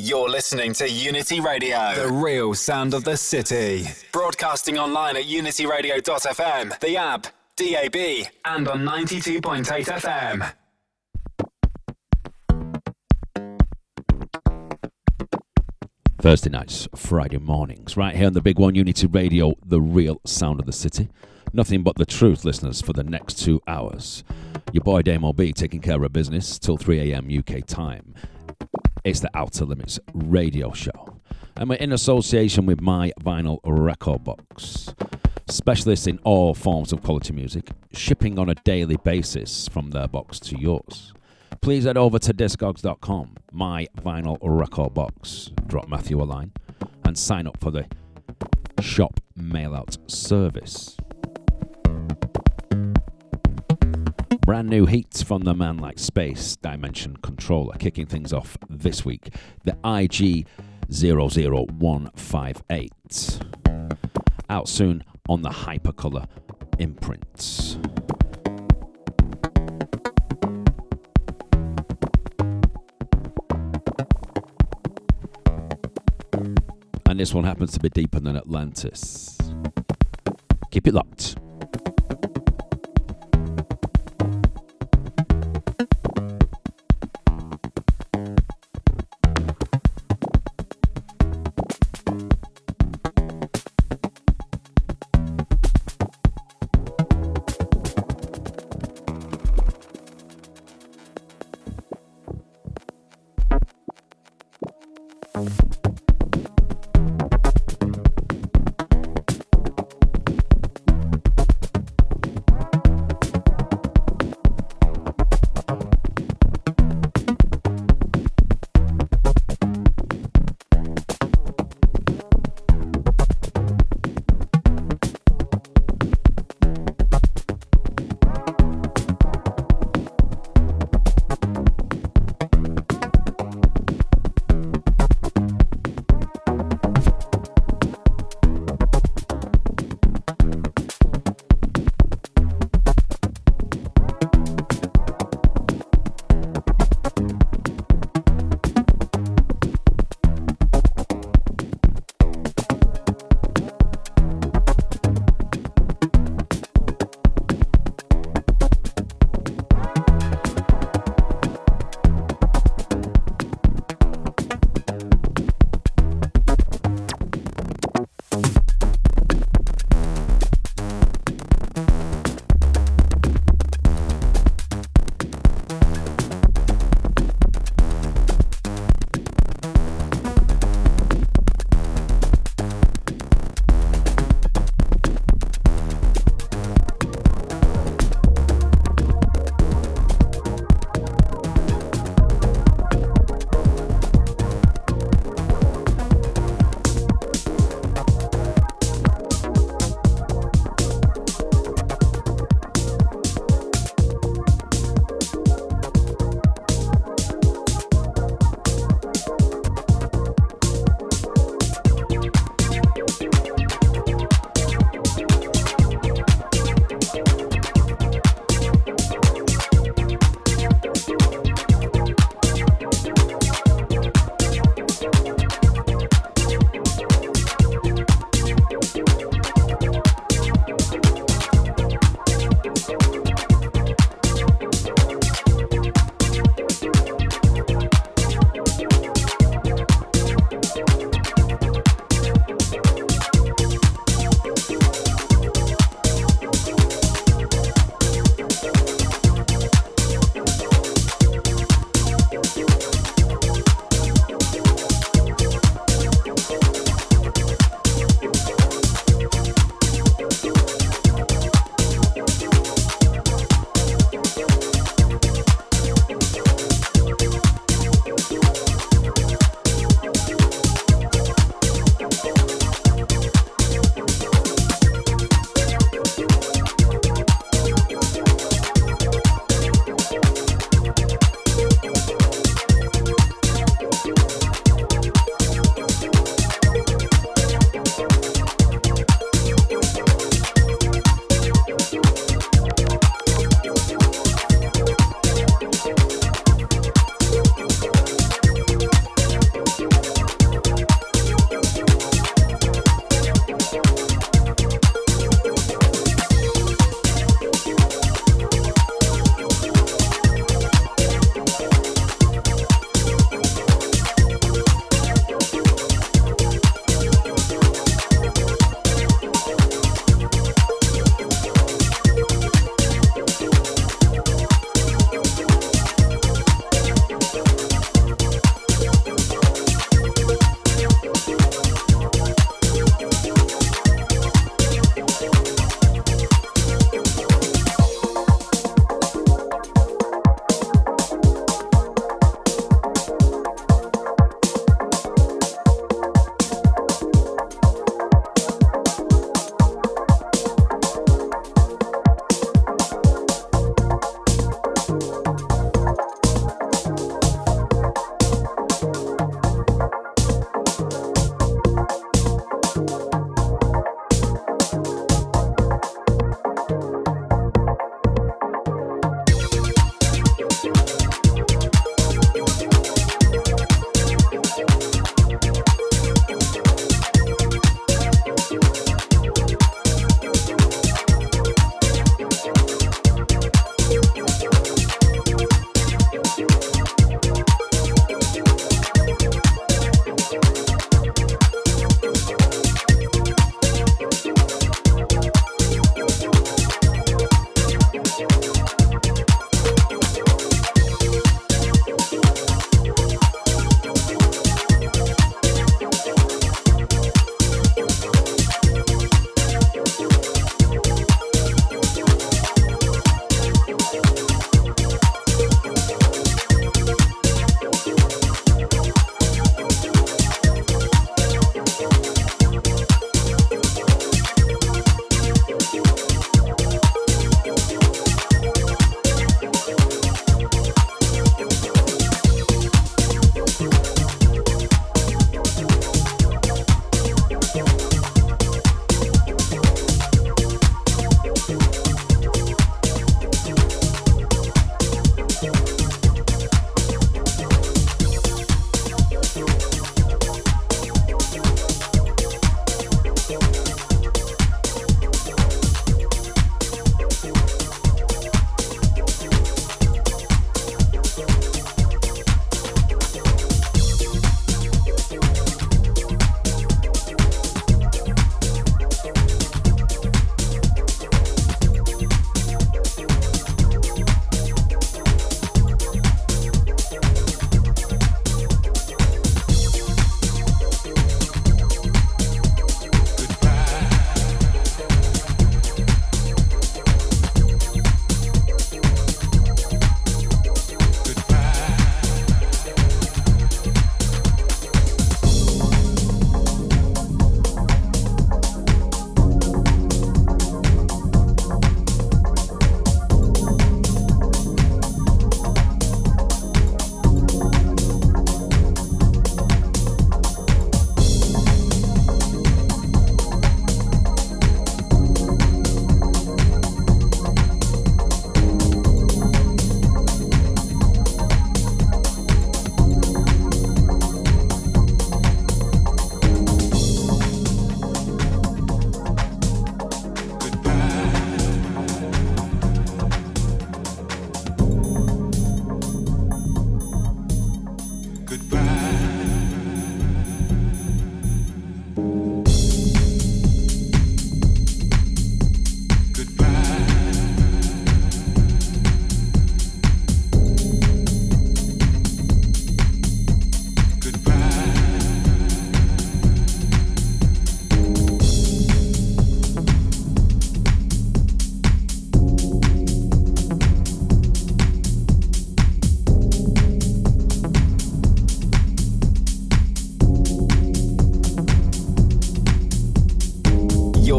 You're listening to Unity Radio, the real sound of the city. Broadcasting online at unityradio.fm, the app, DAB, and on 92.8 FM. Thursday nights, Friday mornings, right here on the big one, Unity Radio, the real sound of the city. Nothing but the truth, listeners, for the next 2 hours. Your boy DAMO B taking care of business till 3 a.m. UK time. It's the Outer Limits radio show, and we're in association with My Vinyl Record Box. Specialists in all forms of quality music, shipping on a daily basis from their box to yours. Please head over to discogs.com, My Vinyl Record Box, drop Matthew a line, and sign up for the shop mail-out service. Brand new heat from the man like Space Dimension Controller, kicking things off this week, the IG00158, out soon on the Hypercolour imprints. And this one happens to be deeper than Atlantis. Keep it locked.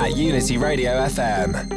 At Unity Radio FM.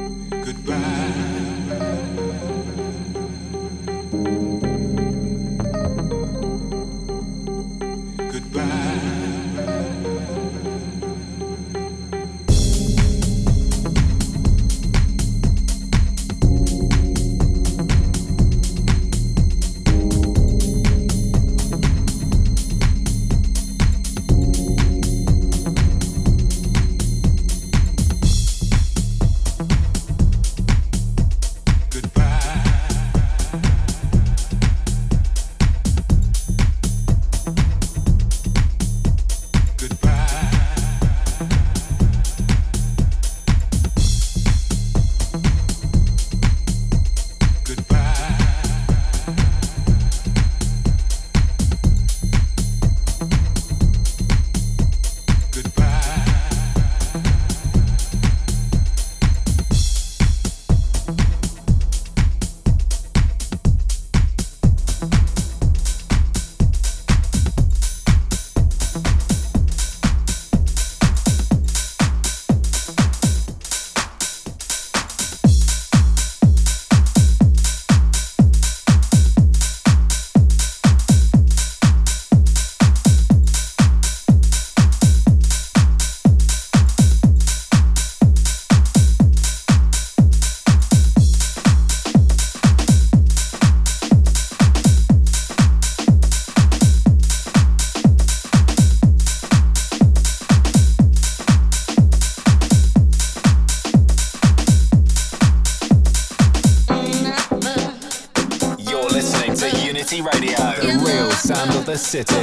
City.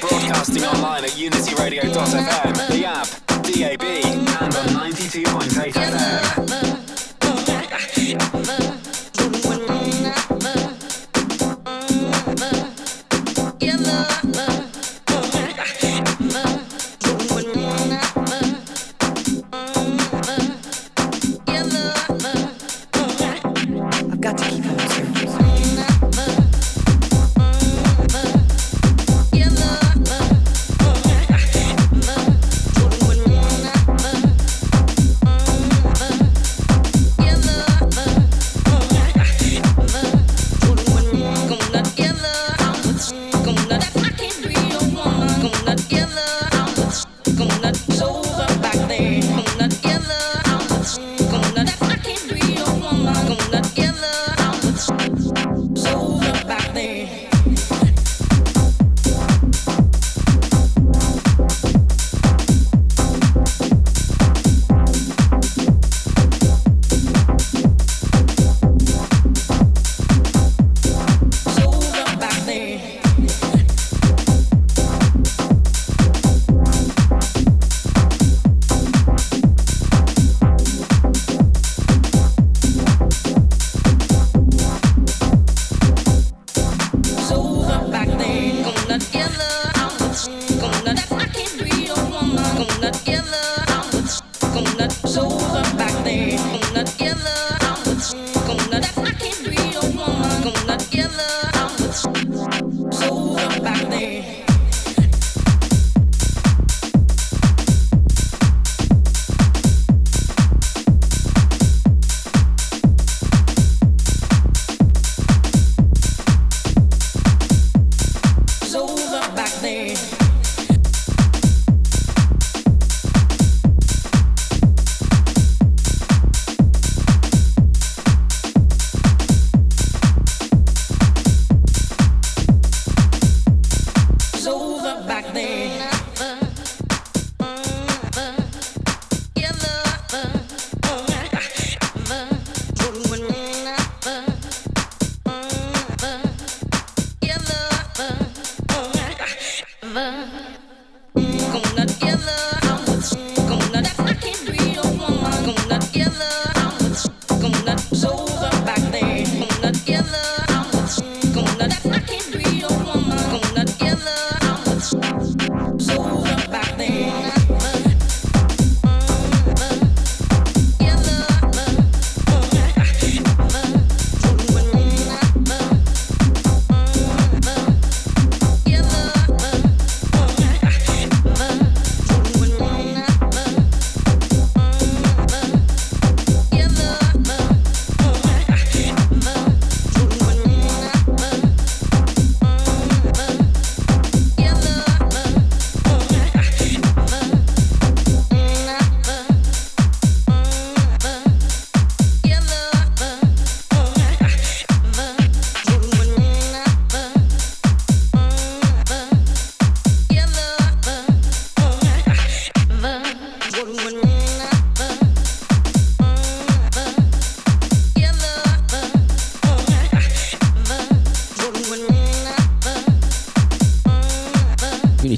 Broadcasting online at unityradio.fm, the app, DAB, and on 92.8 FM.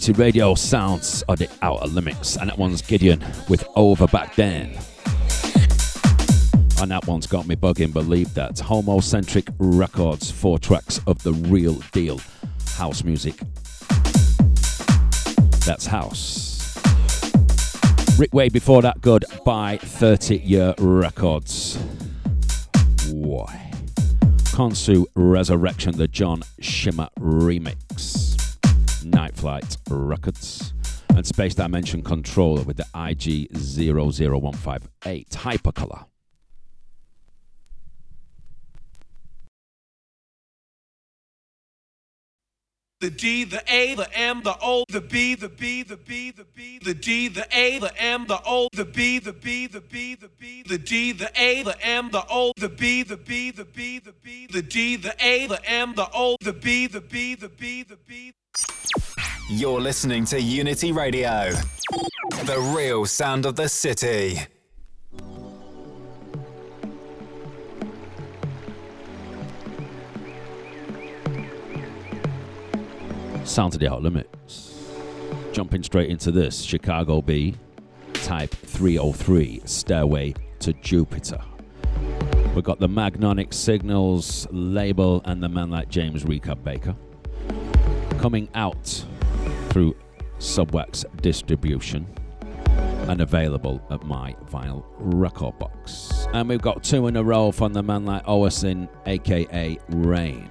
Unity Radio Sounds are the Outer Limits, and that one's Gideon with Over Back Then. And that one's got me bugging, believe that. Homocentric Records, 4 tracks of the real deal house music. That's house. Rick Wade before that, good by 30 Year Records. Why? Kansu Resurrection, the John Shimmer remix. Night Flight Records. And Space Dimension Controller with the IG00158 Hypercolour. The D, the A, the M, the O, the B, the B, the B, the B, the D, the A, the M, the O, the B, the B, the B, the B, the D, the A, the M, the O, the B, the B, the B, the B, the D, the A, the M, the O, the B, the B, the B, the B. You're listening to Unity Radio, the real sound of the city. Sound to the Outer Limits. Jumping straight into this, Chicago B, Type 303, Stairway to Jupiter. We've got the Magnonic Signals label and the man like James ReKaB Baker. Coming out through Subwax distribution and available at My Vinyl Record Box. And we've got 2 in a row from the man like Oisin, aka Rain.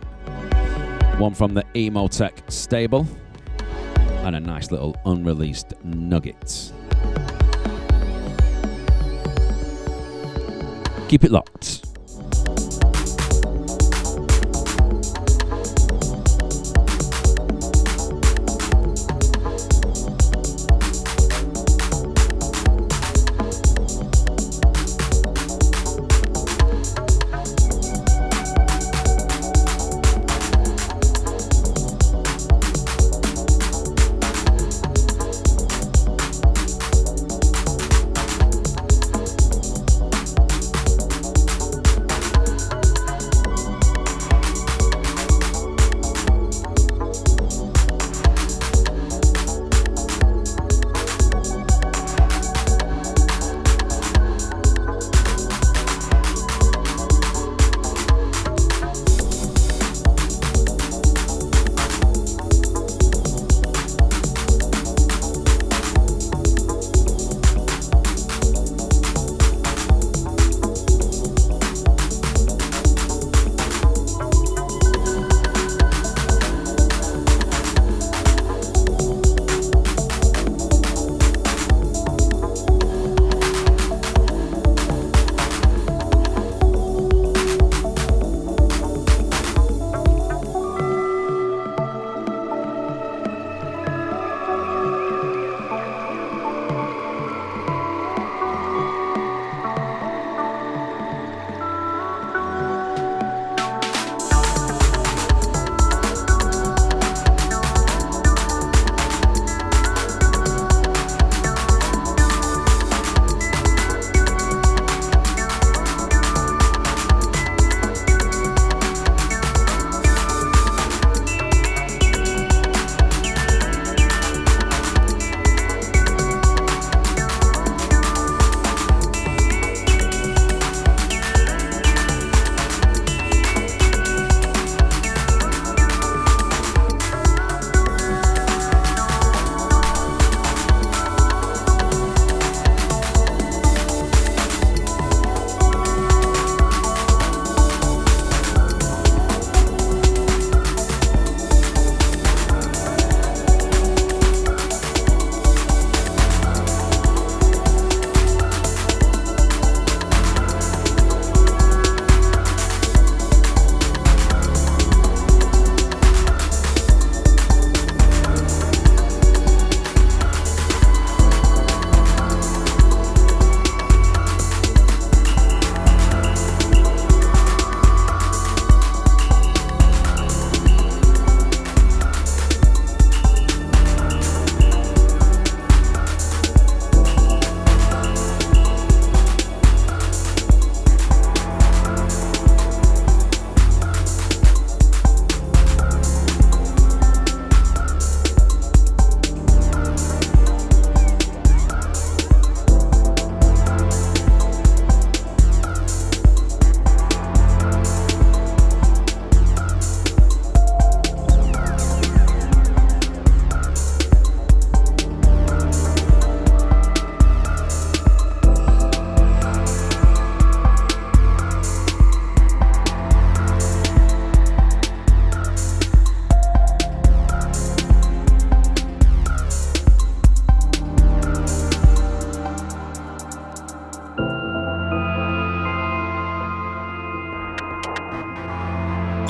One from the EMOTEC stable, and a nice little unreleased nugget. Keep it locked.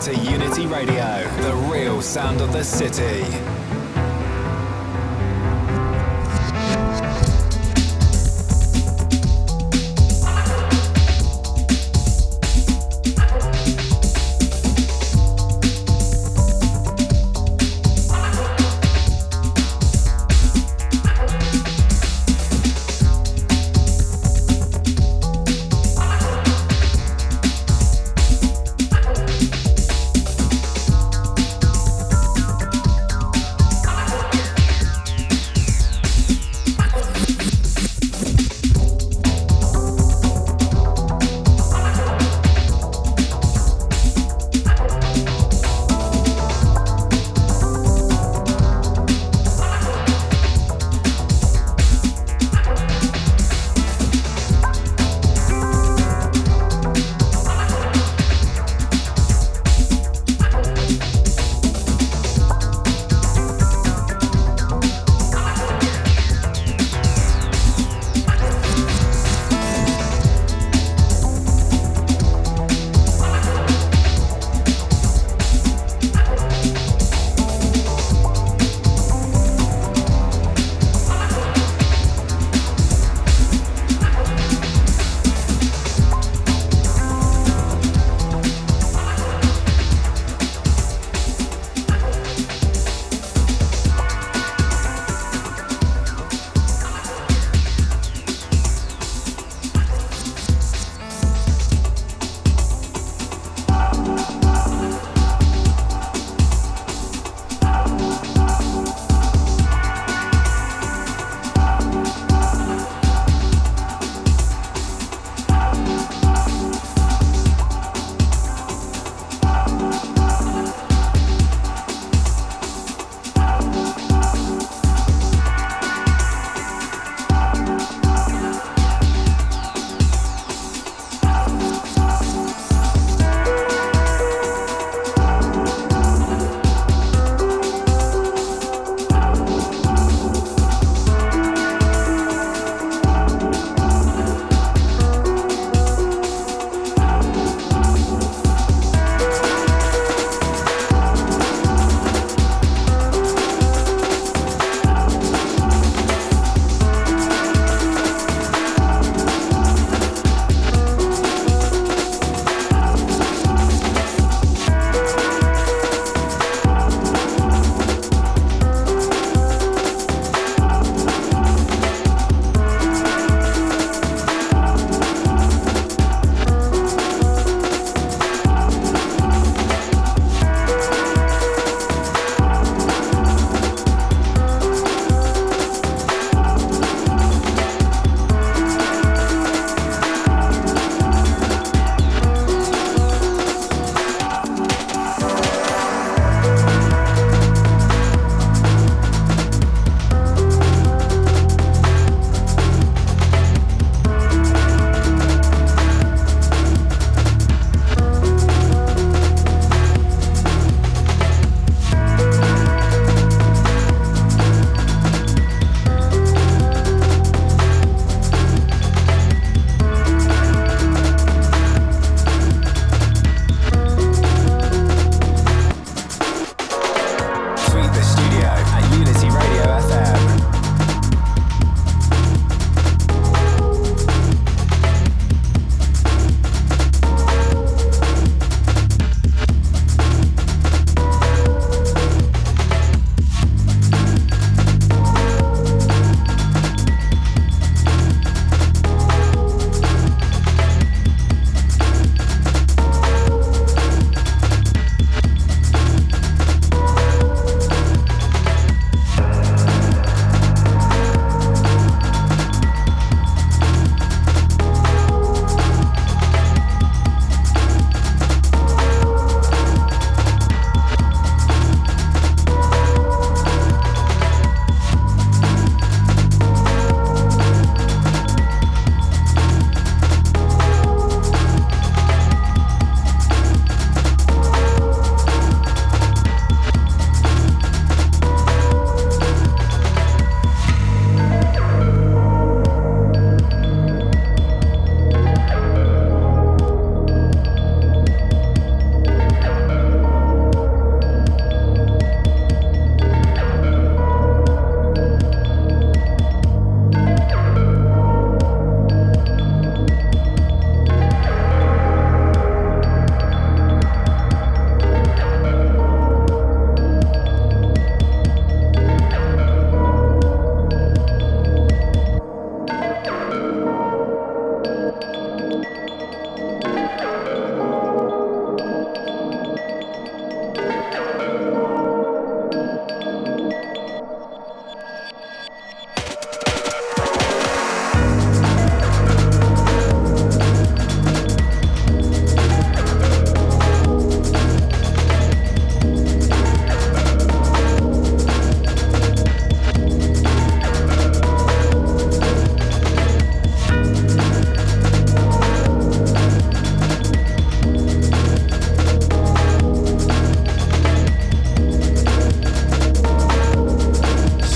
listening to Unity Radio, the real sound of the city.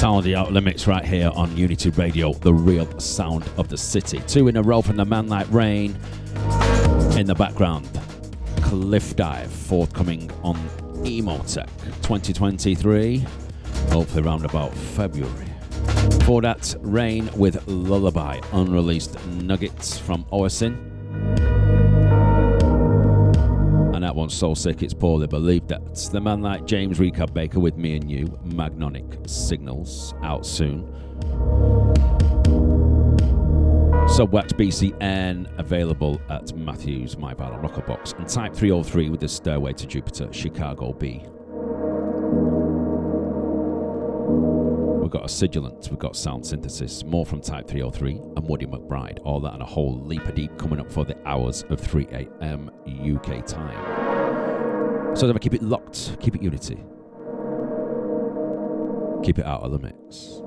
Sounding Out Limits right here on Unity Radio, the real sound of the city. Two in a row from the man like Rain. In the background, Cliff Dive, forthcoming on EMOTEC 2023, hopefully round about February. Before that, Rain with Lullaby, unreleased nuggets from Oisin. That one's so sick it's poorly believed. That's the man like James ReKaB Baker with Me and You, Magnonic Signals, out soon. Subwax BCN, available at Matthews, My Vinyl Record Box, and Type 303 with The Stairway to Jupiter, Chicago B. We've got Acidulant, we've got Sound Synthesis, more from Type 303 and Woody McBride. All that and a whole leap of deep coming up for the hours of 3 a.m. UK time. So then we keep it locked, keep it Unity. Keep it out of the mix.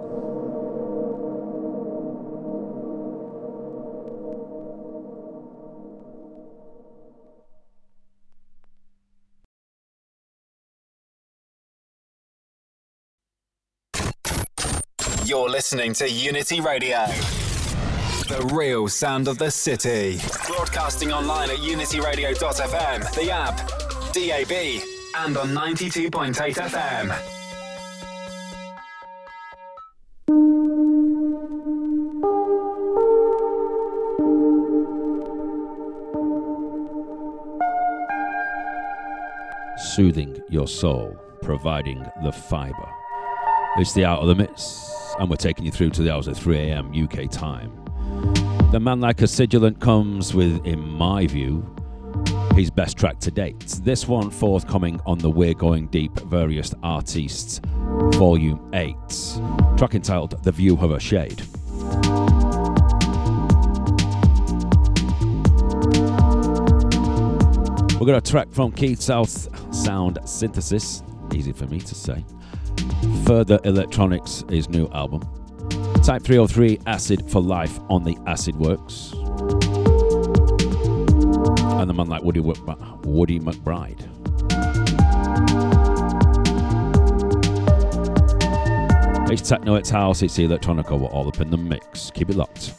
You're listening to Unity Radio, the real sound of the city. Broadcasting online at unityradio.fm, the app, DAB, and on 92.8 FM. Soothing your soul, providing the fibre. It's the Out of the Mist, and we're taking you through to the hours of 3 a.m. UK time. The man like Acidulant comes with, in my view, his best track to date. This one forthcoming on the We're Going Deep Various Artists Volume 8. Track entitled The View of a Shade. We're going to track from Keith South's Sound Synthesis. Easy for me to say. Furthur Electronix, his new album. Type 303, Acid for Life on the Acid Works. And the man like Woody McBride. It's techno, it's house, it's electronica, we're all up in the mix. Keep it locked.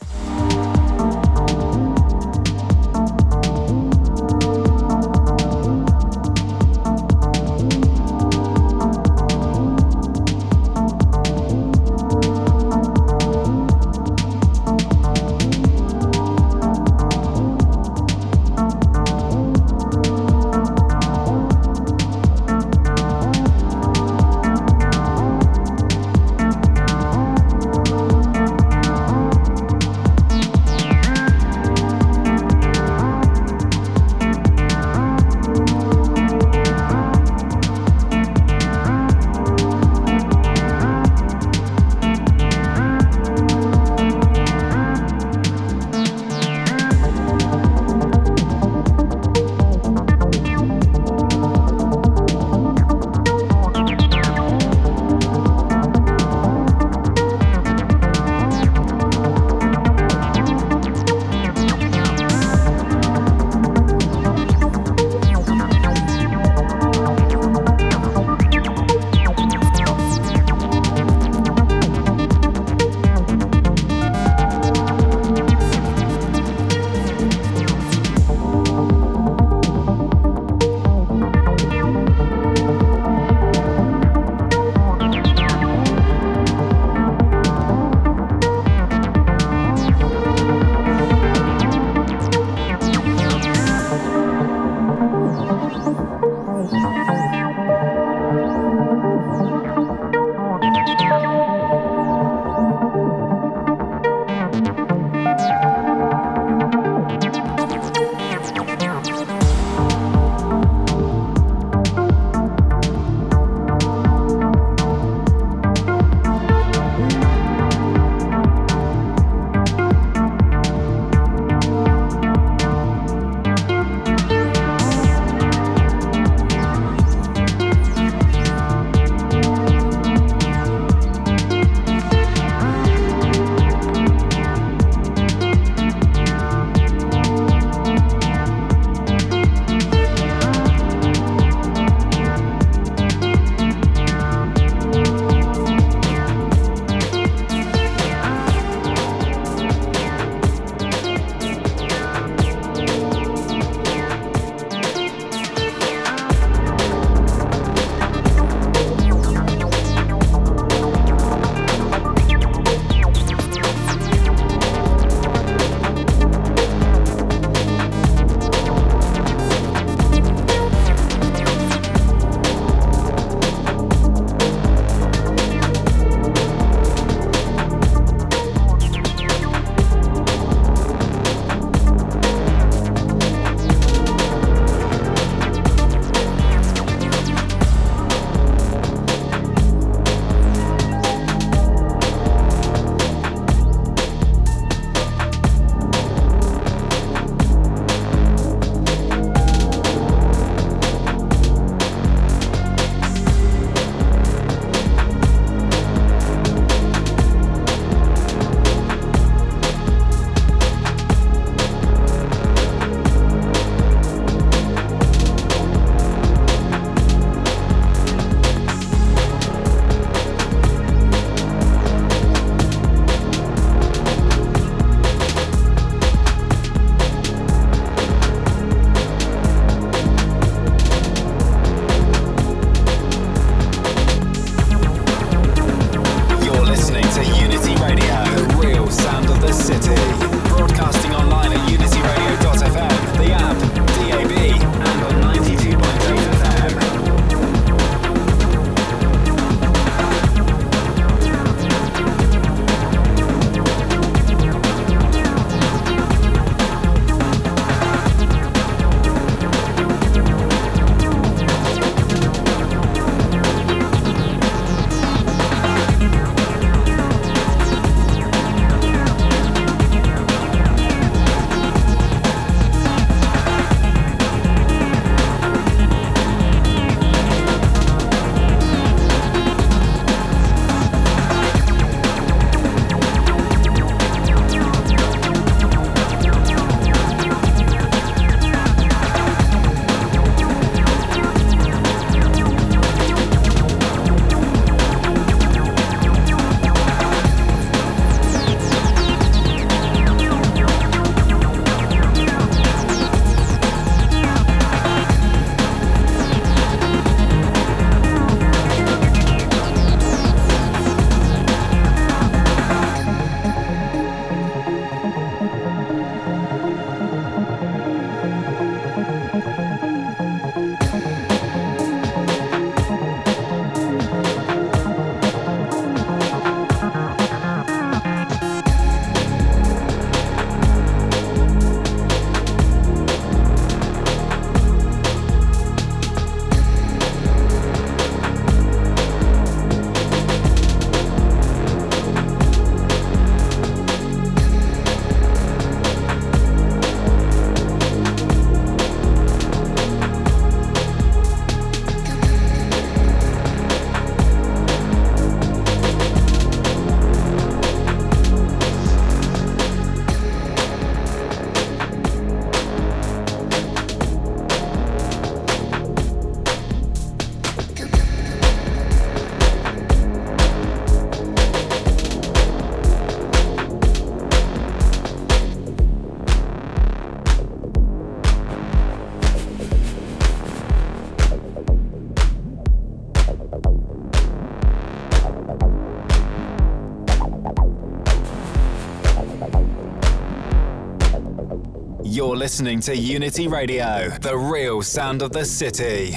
You're listening to Unity Radio, the real sound of the city.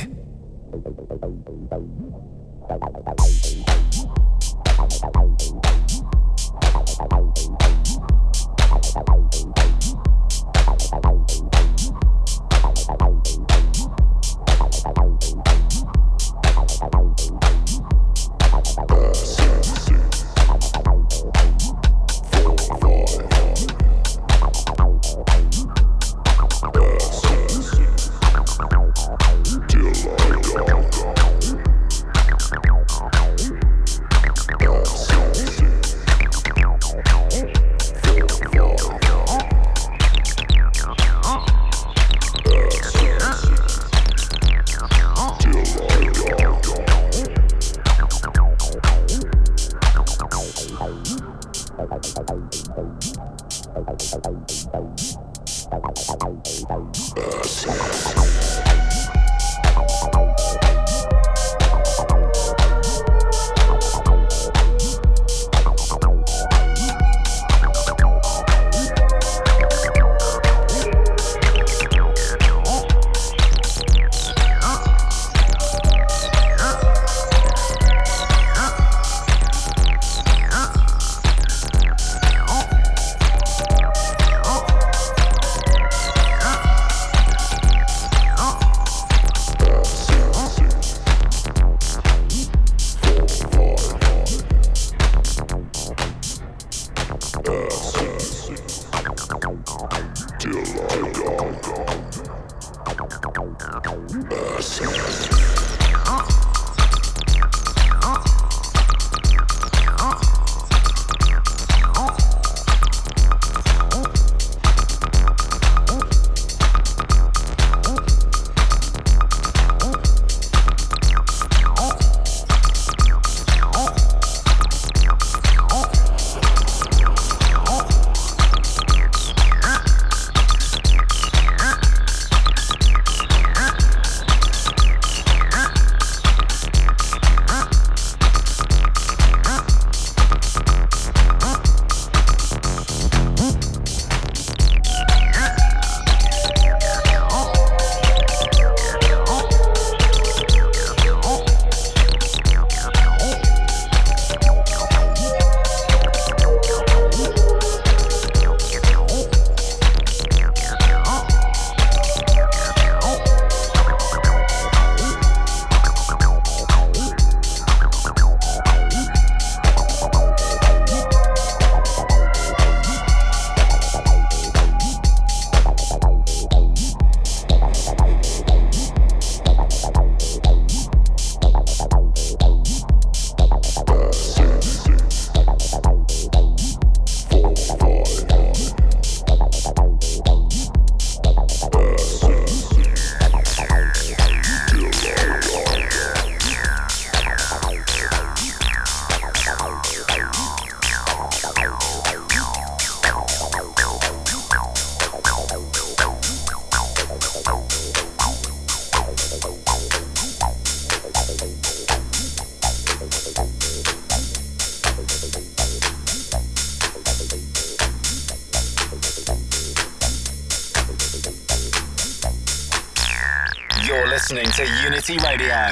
Listening to Unity Radio,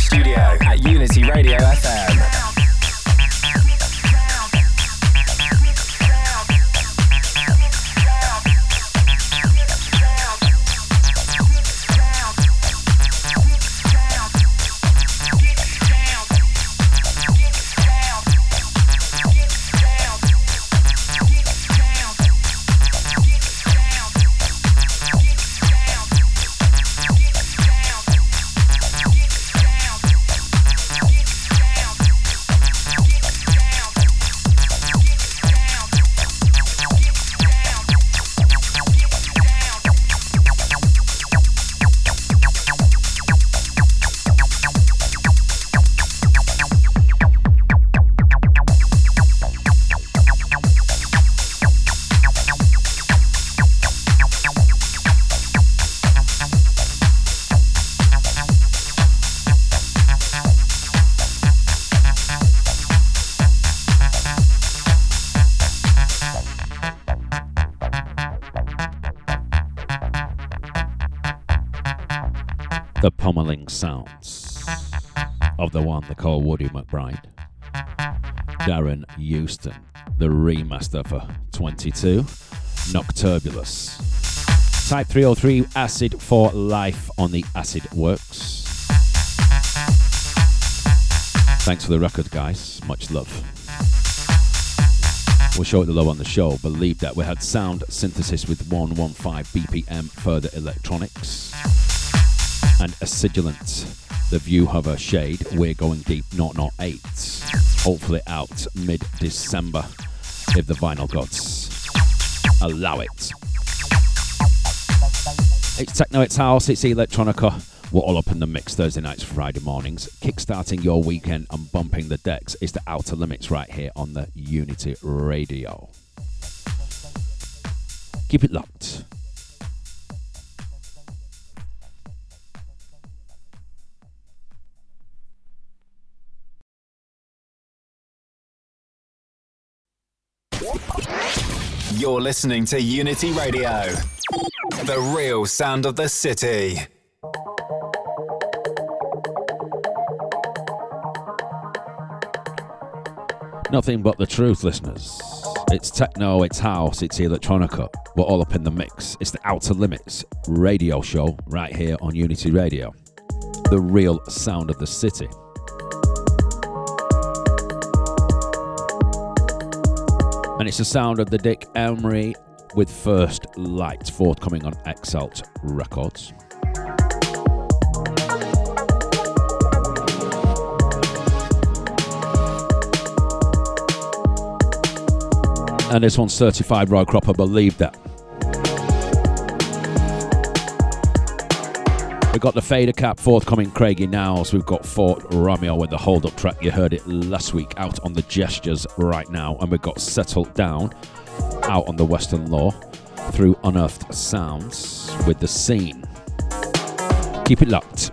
studio at Unity Radio FM. Pommeling sounds of the one they call Woody McBride. Darren Houston, the remaster for 22, Nocturbulous. Type 303, Acid for Life on the Acid Works. Thanks for the record, guys. Much love. We'll show it the low on the show. Believe that we had Sound Synthesis with 115 BPM Furthur Electronix. And Acidulant, The View Hover Shade, We're Going Deep 008. Hopefully out mid-December, if the vinyl gods allow it. It's techno, it's house, it's electronica. We're all up in the mix Thursday nights, Friday mornings. Kickstarting your weekend and bumping the decks is the outer limits right here on the Unity Radio. Keep it locked. You're listening to Unity Radio, the real sound of the city. Nothing but the truth, listeners. It's techno, it's house, it's electronica. We're all up in the mix. It's the Outer Limits radio show right here on Unity Radio, the real sound of the city. And it's the sound of the Dick Emery with First Light, forthcoming on Exalt Records. And this one's certified Roy Cropper, Believe That. We've got the Fader Cap, forthcoming Craigie Knowes. We've got Fort Romeau with the Hold Up track. You heard it last week, out on the Gestures right now. And we've got Settled Down, out on the Western Law, through Unearthed Sounds with The Scene. Keep it locked.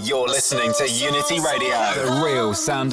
You're listening to Unity Radio, the real sound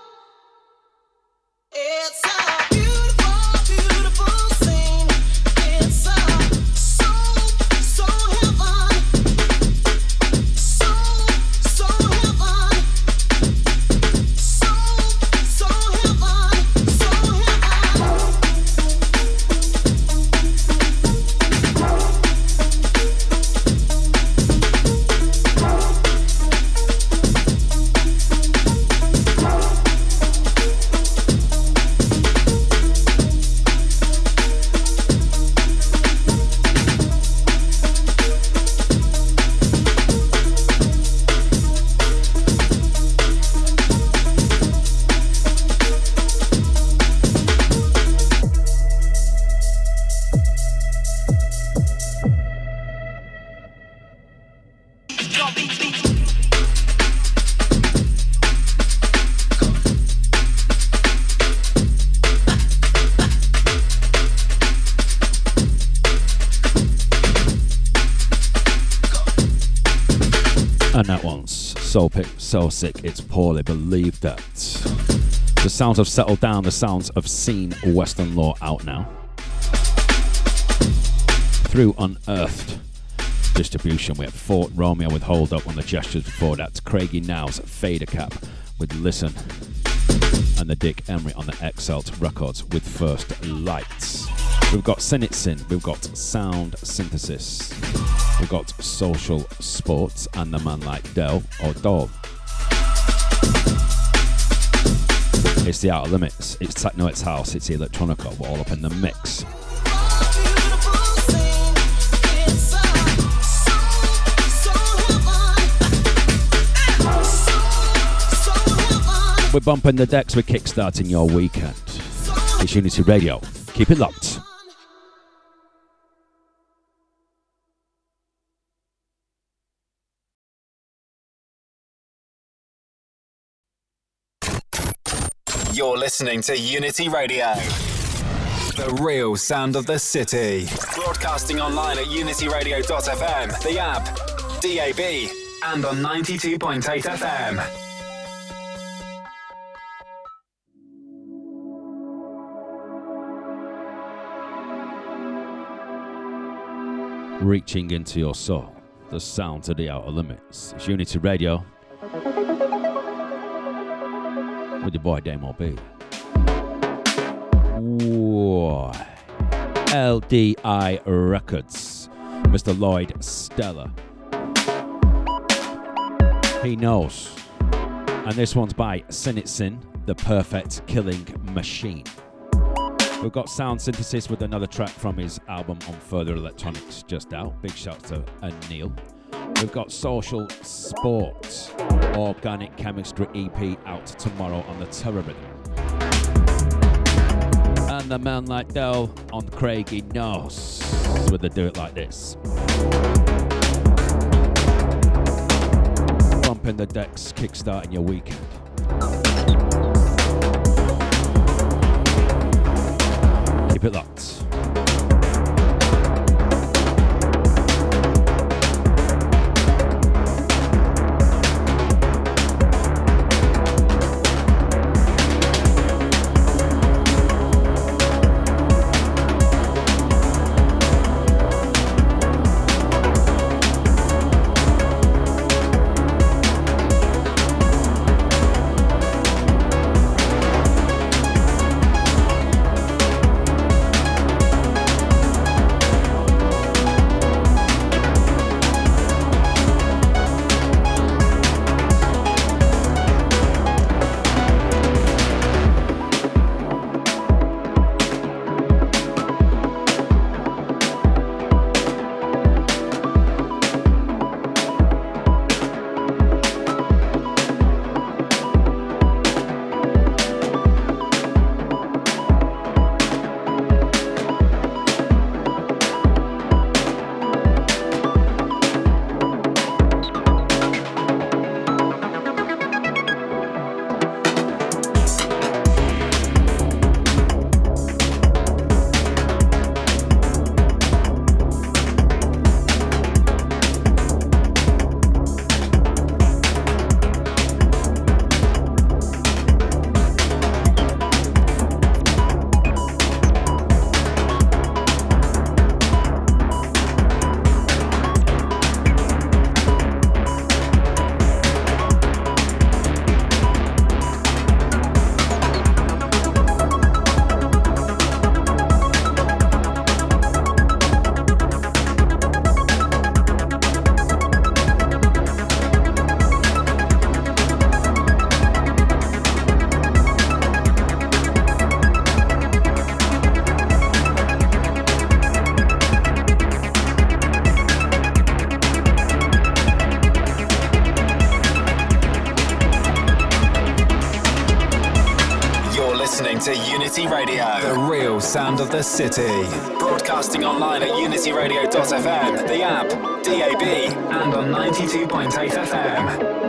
So sick, it's poorly believed that. The sounds have settled down, the sounds of seen Western lore out now. Through Unearthed distribution, we have Fort Romeau with Hold Up on the Gestures before that, Craigie Knowes, Fader Cap with Listen, and the Dick Emery on the Exalt Records with First Lights. We've got Sinitsin, we've got Sound Synthesis, we've got Social Sport, and the man like Dell or Doll. It's the Outer Limits, it's techno, it's house, it's electronica, we're all up in the mix. We're bumping the decks, we're kickstarting your weekend. It's Unity Radio, keep it locked. You're listening to Unity Radio, the real sound of the city. Broadcasting online at unityradio.fm, the app, DAB, and on 92.8 FM. Reaching into your soul, the sound to the outer limits. It's Unity Radio with your boy DAMO B. Whoa. LDI Records, Mr. Lloyd Stella. He knows. And this one's by Sinitsin, The Perfect Killing Machine. We've got Sound Synthesis with another track from his album on Furthur Electronix just out. Big shouts to Neil. We've got Social Sport, Organic Chemistry EP out tomorrow on the Terror Rhythm. And the man like Dell on Craigie Knowes with the Do It Like This. Bumping the decks, kickstarting your weekend. Keep it locked. listening to Unity Radio, the real sound of the city. Broadcasting online at unityradio.fm, the app, DAB, and on 92.8 FM.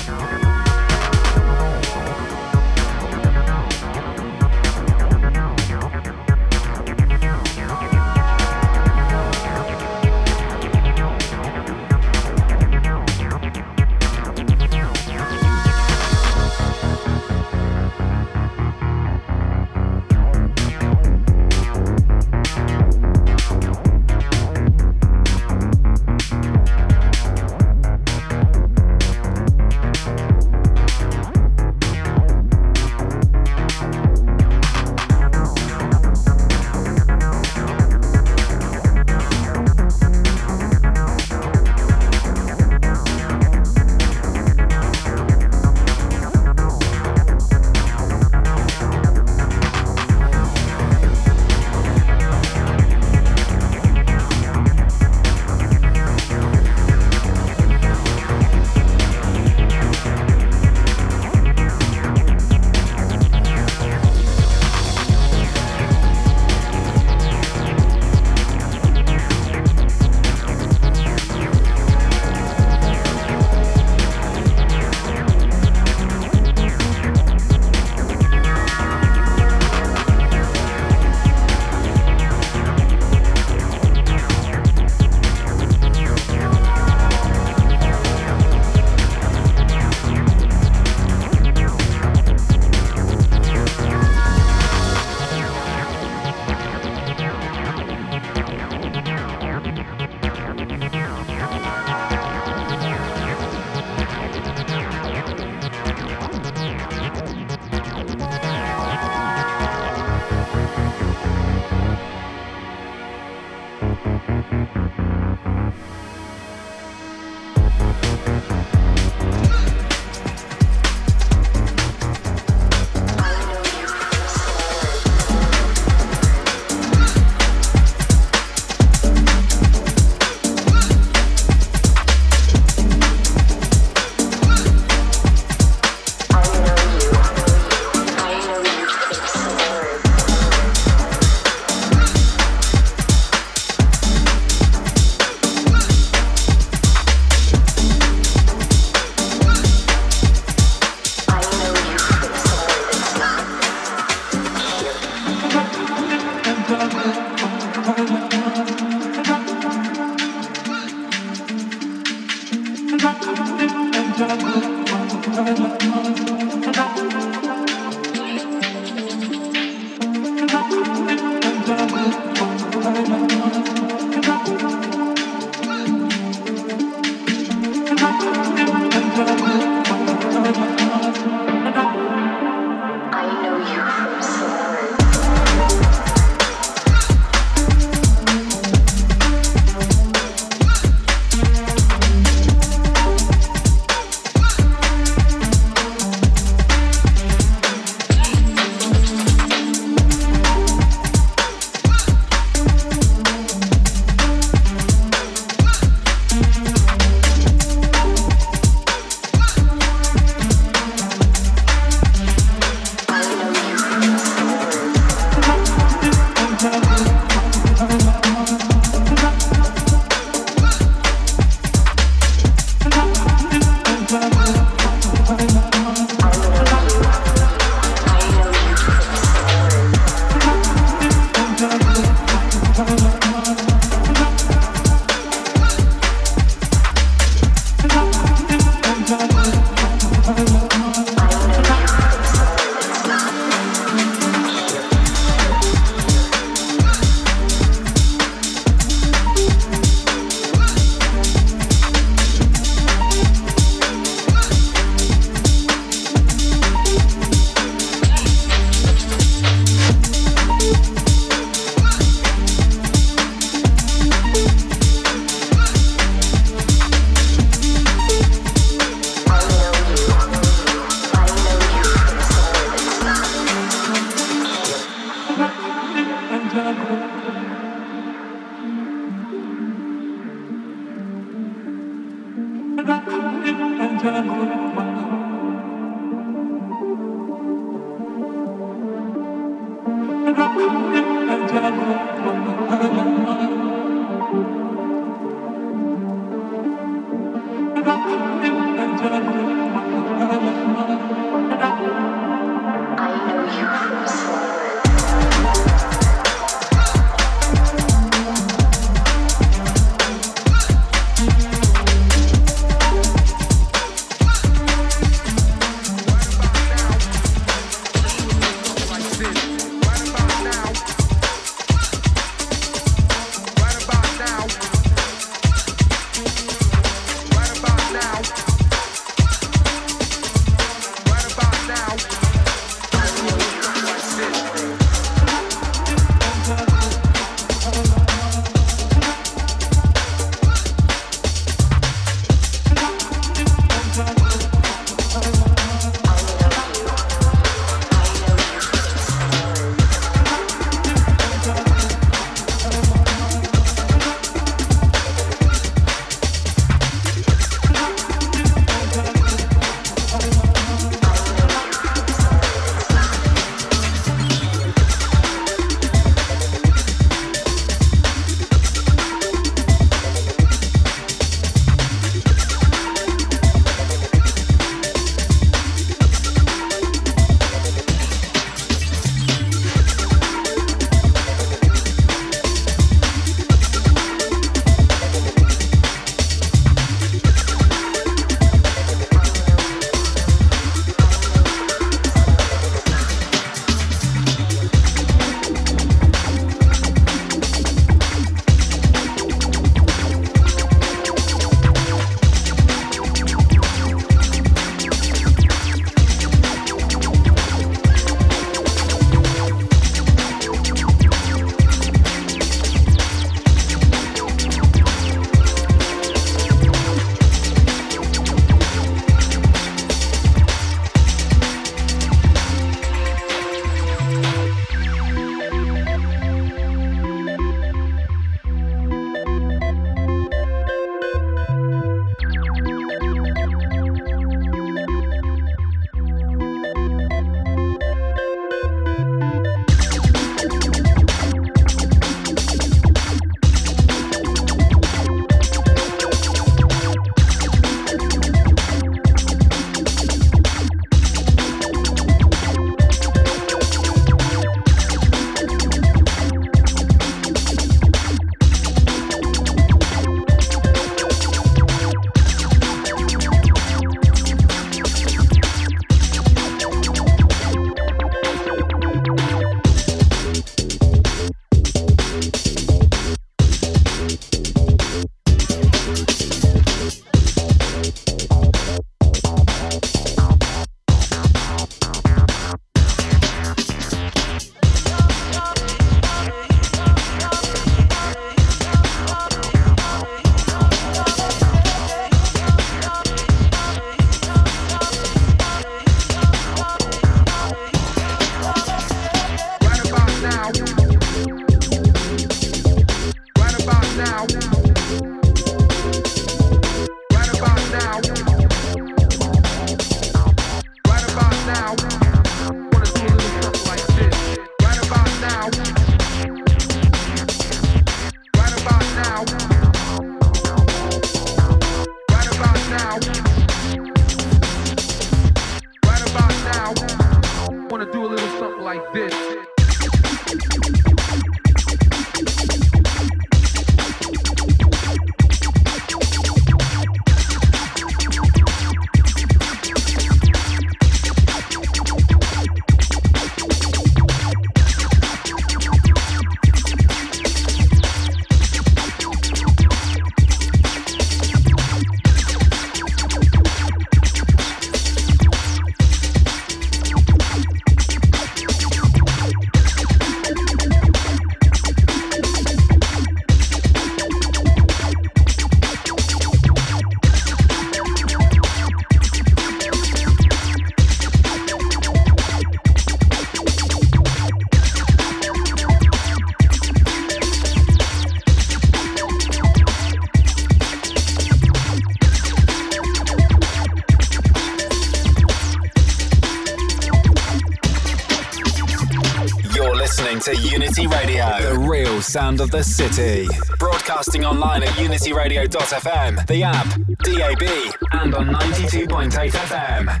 listening to Unity Radio, the real sound of the city. Broadcasting online at unityradio.fm, the app, DAB, and on 92.8 FM.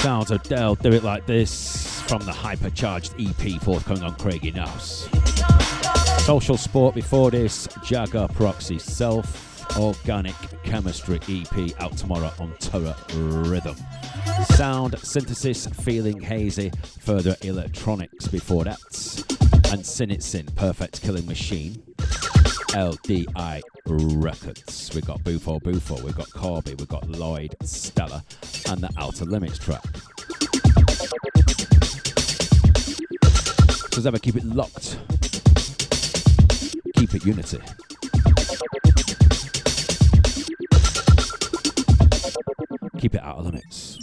Sounds of Dell, do it like this, from the Hypercharged EP forthcoming on Craigie Knowes. Social Sport before this, Jaguar Proxy Self, Organic Chemistry EP out tomorrow on Terra Rhythm. Sound Synthesis, Feeling Hazy, Furthur Electronix before that, and Sinitsin, Perfect Killing Machine, LDI Records. We've got Bufo Bufo, we've got Corbi, we've got Lloyd Stella, and the Outer Limits track. So as ever, keep it locked, keep it Unity. Keep it out of limits.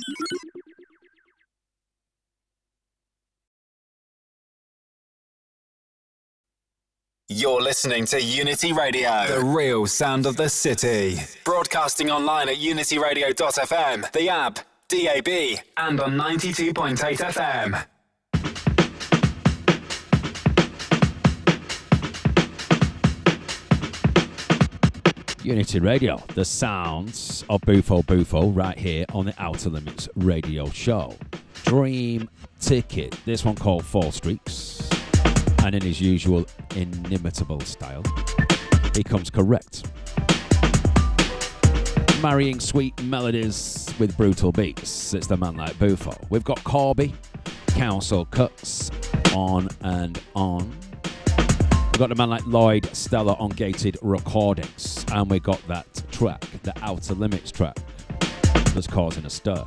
You're listening to Unity Radio, the real sound of the city. Broadcasting online at unityradio.fm, the app, DAB, and on 92.8 FM. Unity Radio, the sounds of Bufo Bufo right here on the Outer Limits radio show. Dream Ticket, this one called Four Streaks, and in his usual inimitable style, he comes correct, marrying sweet melodies with brutal beats. It's the man like Bufo. We've got Corbi, Council Cuts, On and On. We've got the man like Lloyd Stella on Gated Recordings, and we got that track, the Outer Limits track, that's causing a stir.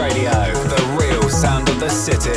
Radio, the real sound of the city.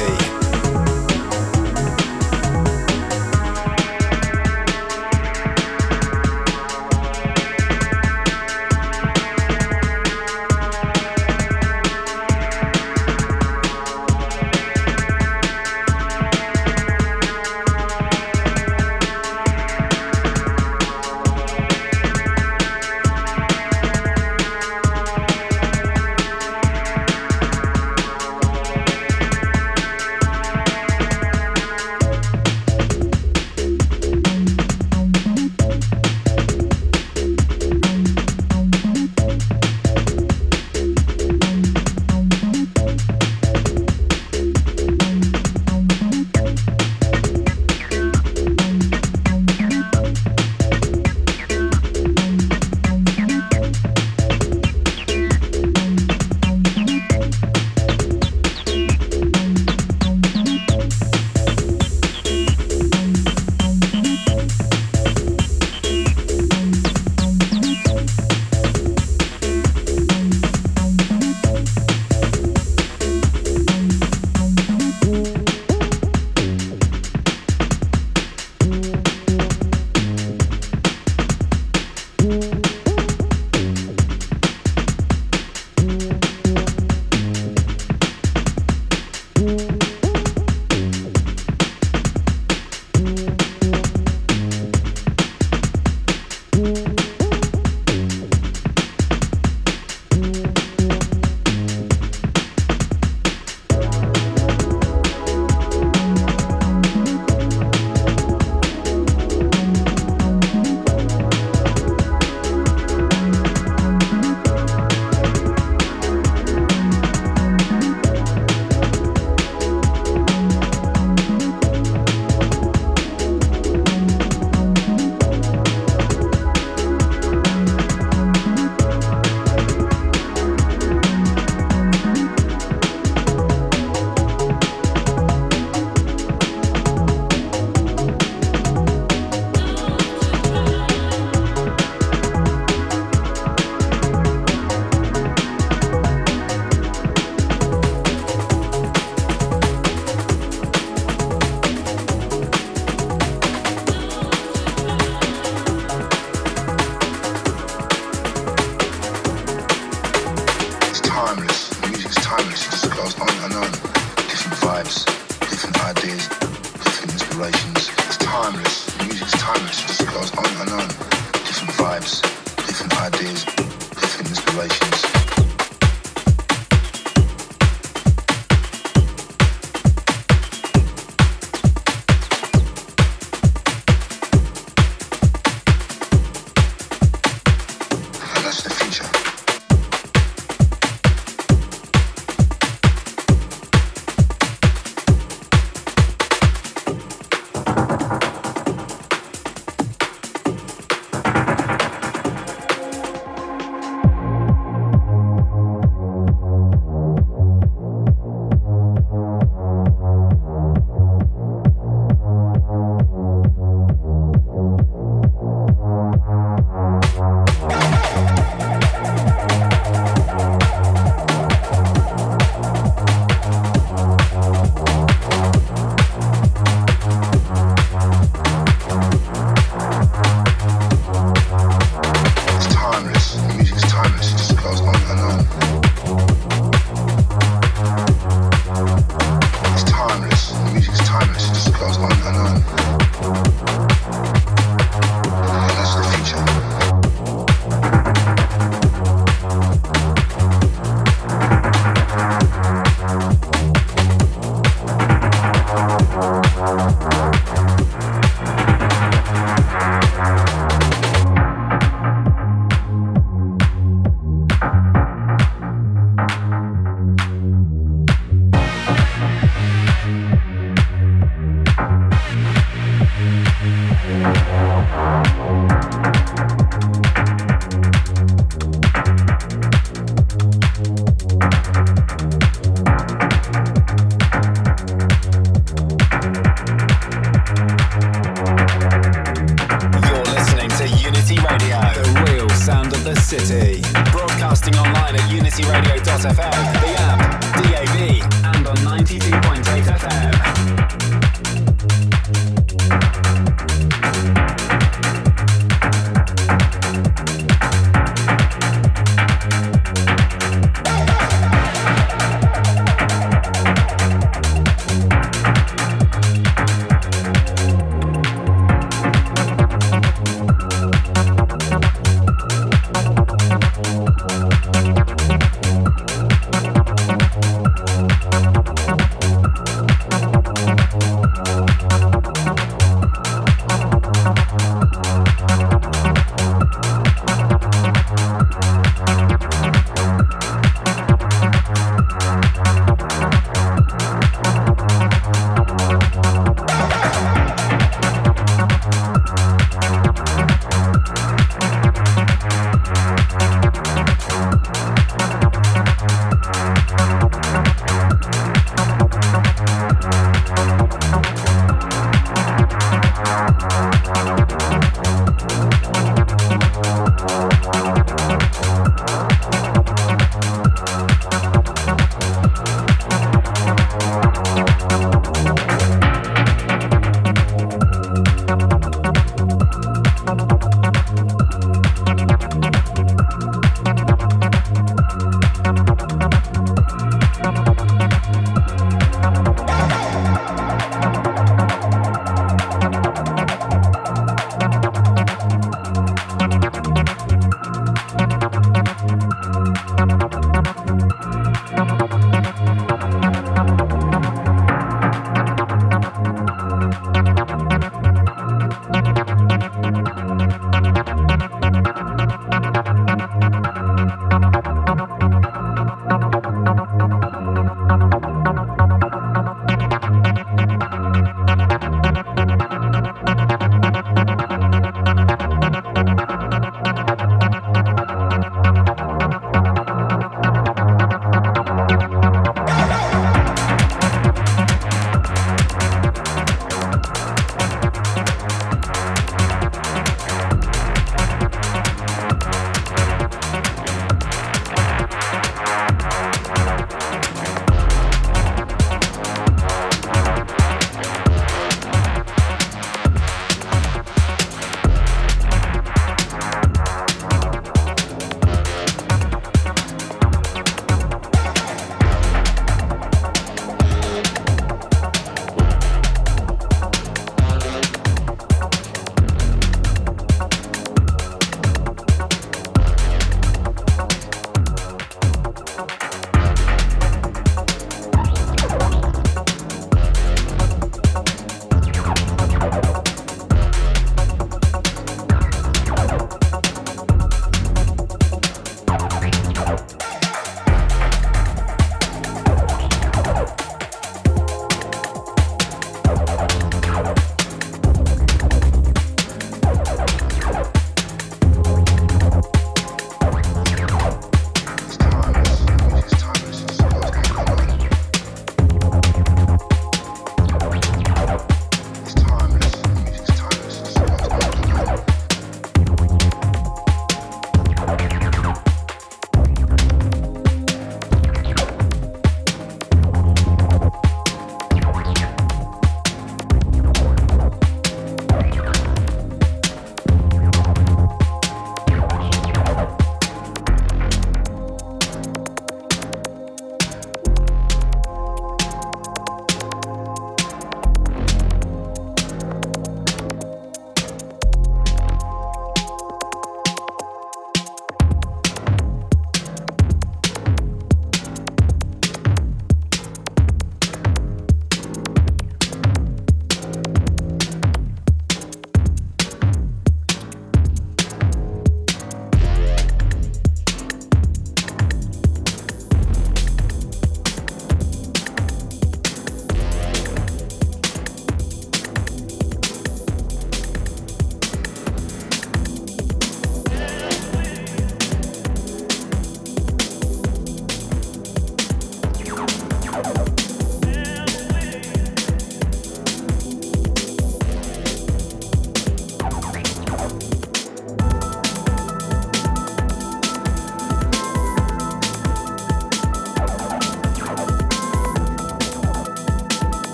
Unity. Broadcasting online at unityradio.fm, the app, DAB, and on 92.8 FM.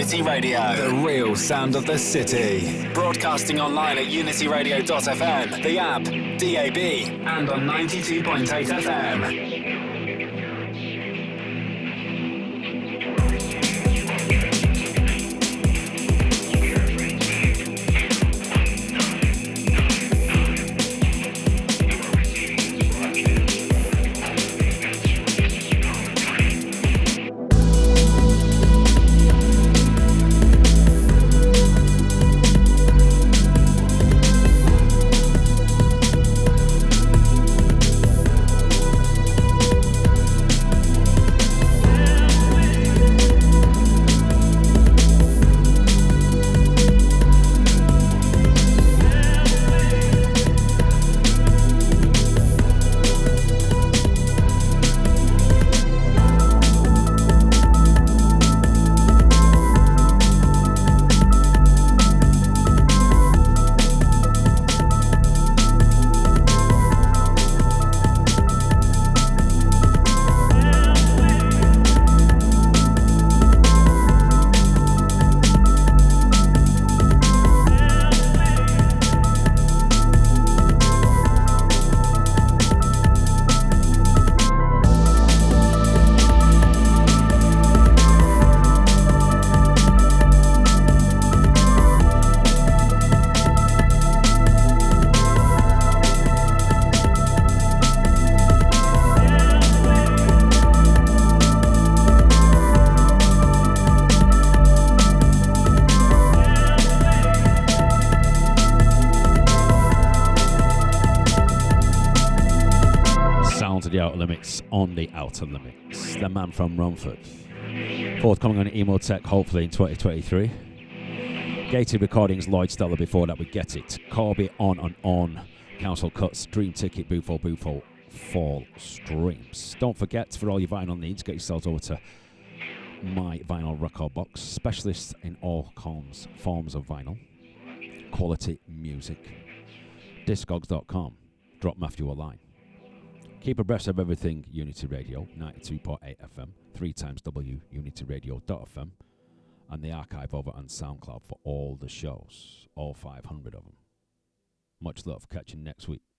Unity Radio, the real sound of the city. Broadcasting online at unityradio.fm, the app, DAB, and on 92.8 FM. On the outer limits, the man from Romford, forthcoming on EMOTEC hopefully in 2023. Gated Recordings, Lloyd Stella. Before that we Get It, Corbi, on Council Cuts, Dream Ticket, Bufo Bufo, Fall Streams. Don't forget, for all your vinyl needs, get yourselves over to My Vinyl Record Box, specialists in all forms of vinyl, quality music. discogs.com, drop Matthew a line. Keep abreast of everything Unity Radio, 92.8 FM, 3xw, unityradio.fm, and the archive over on SoundCloud for all the shows, all 500 of them. Much love. Catch you next week.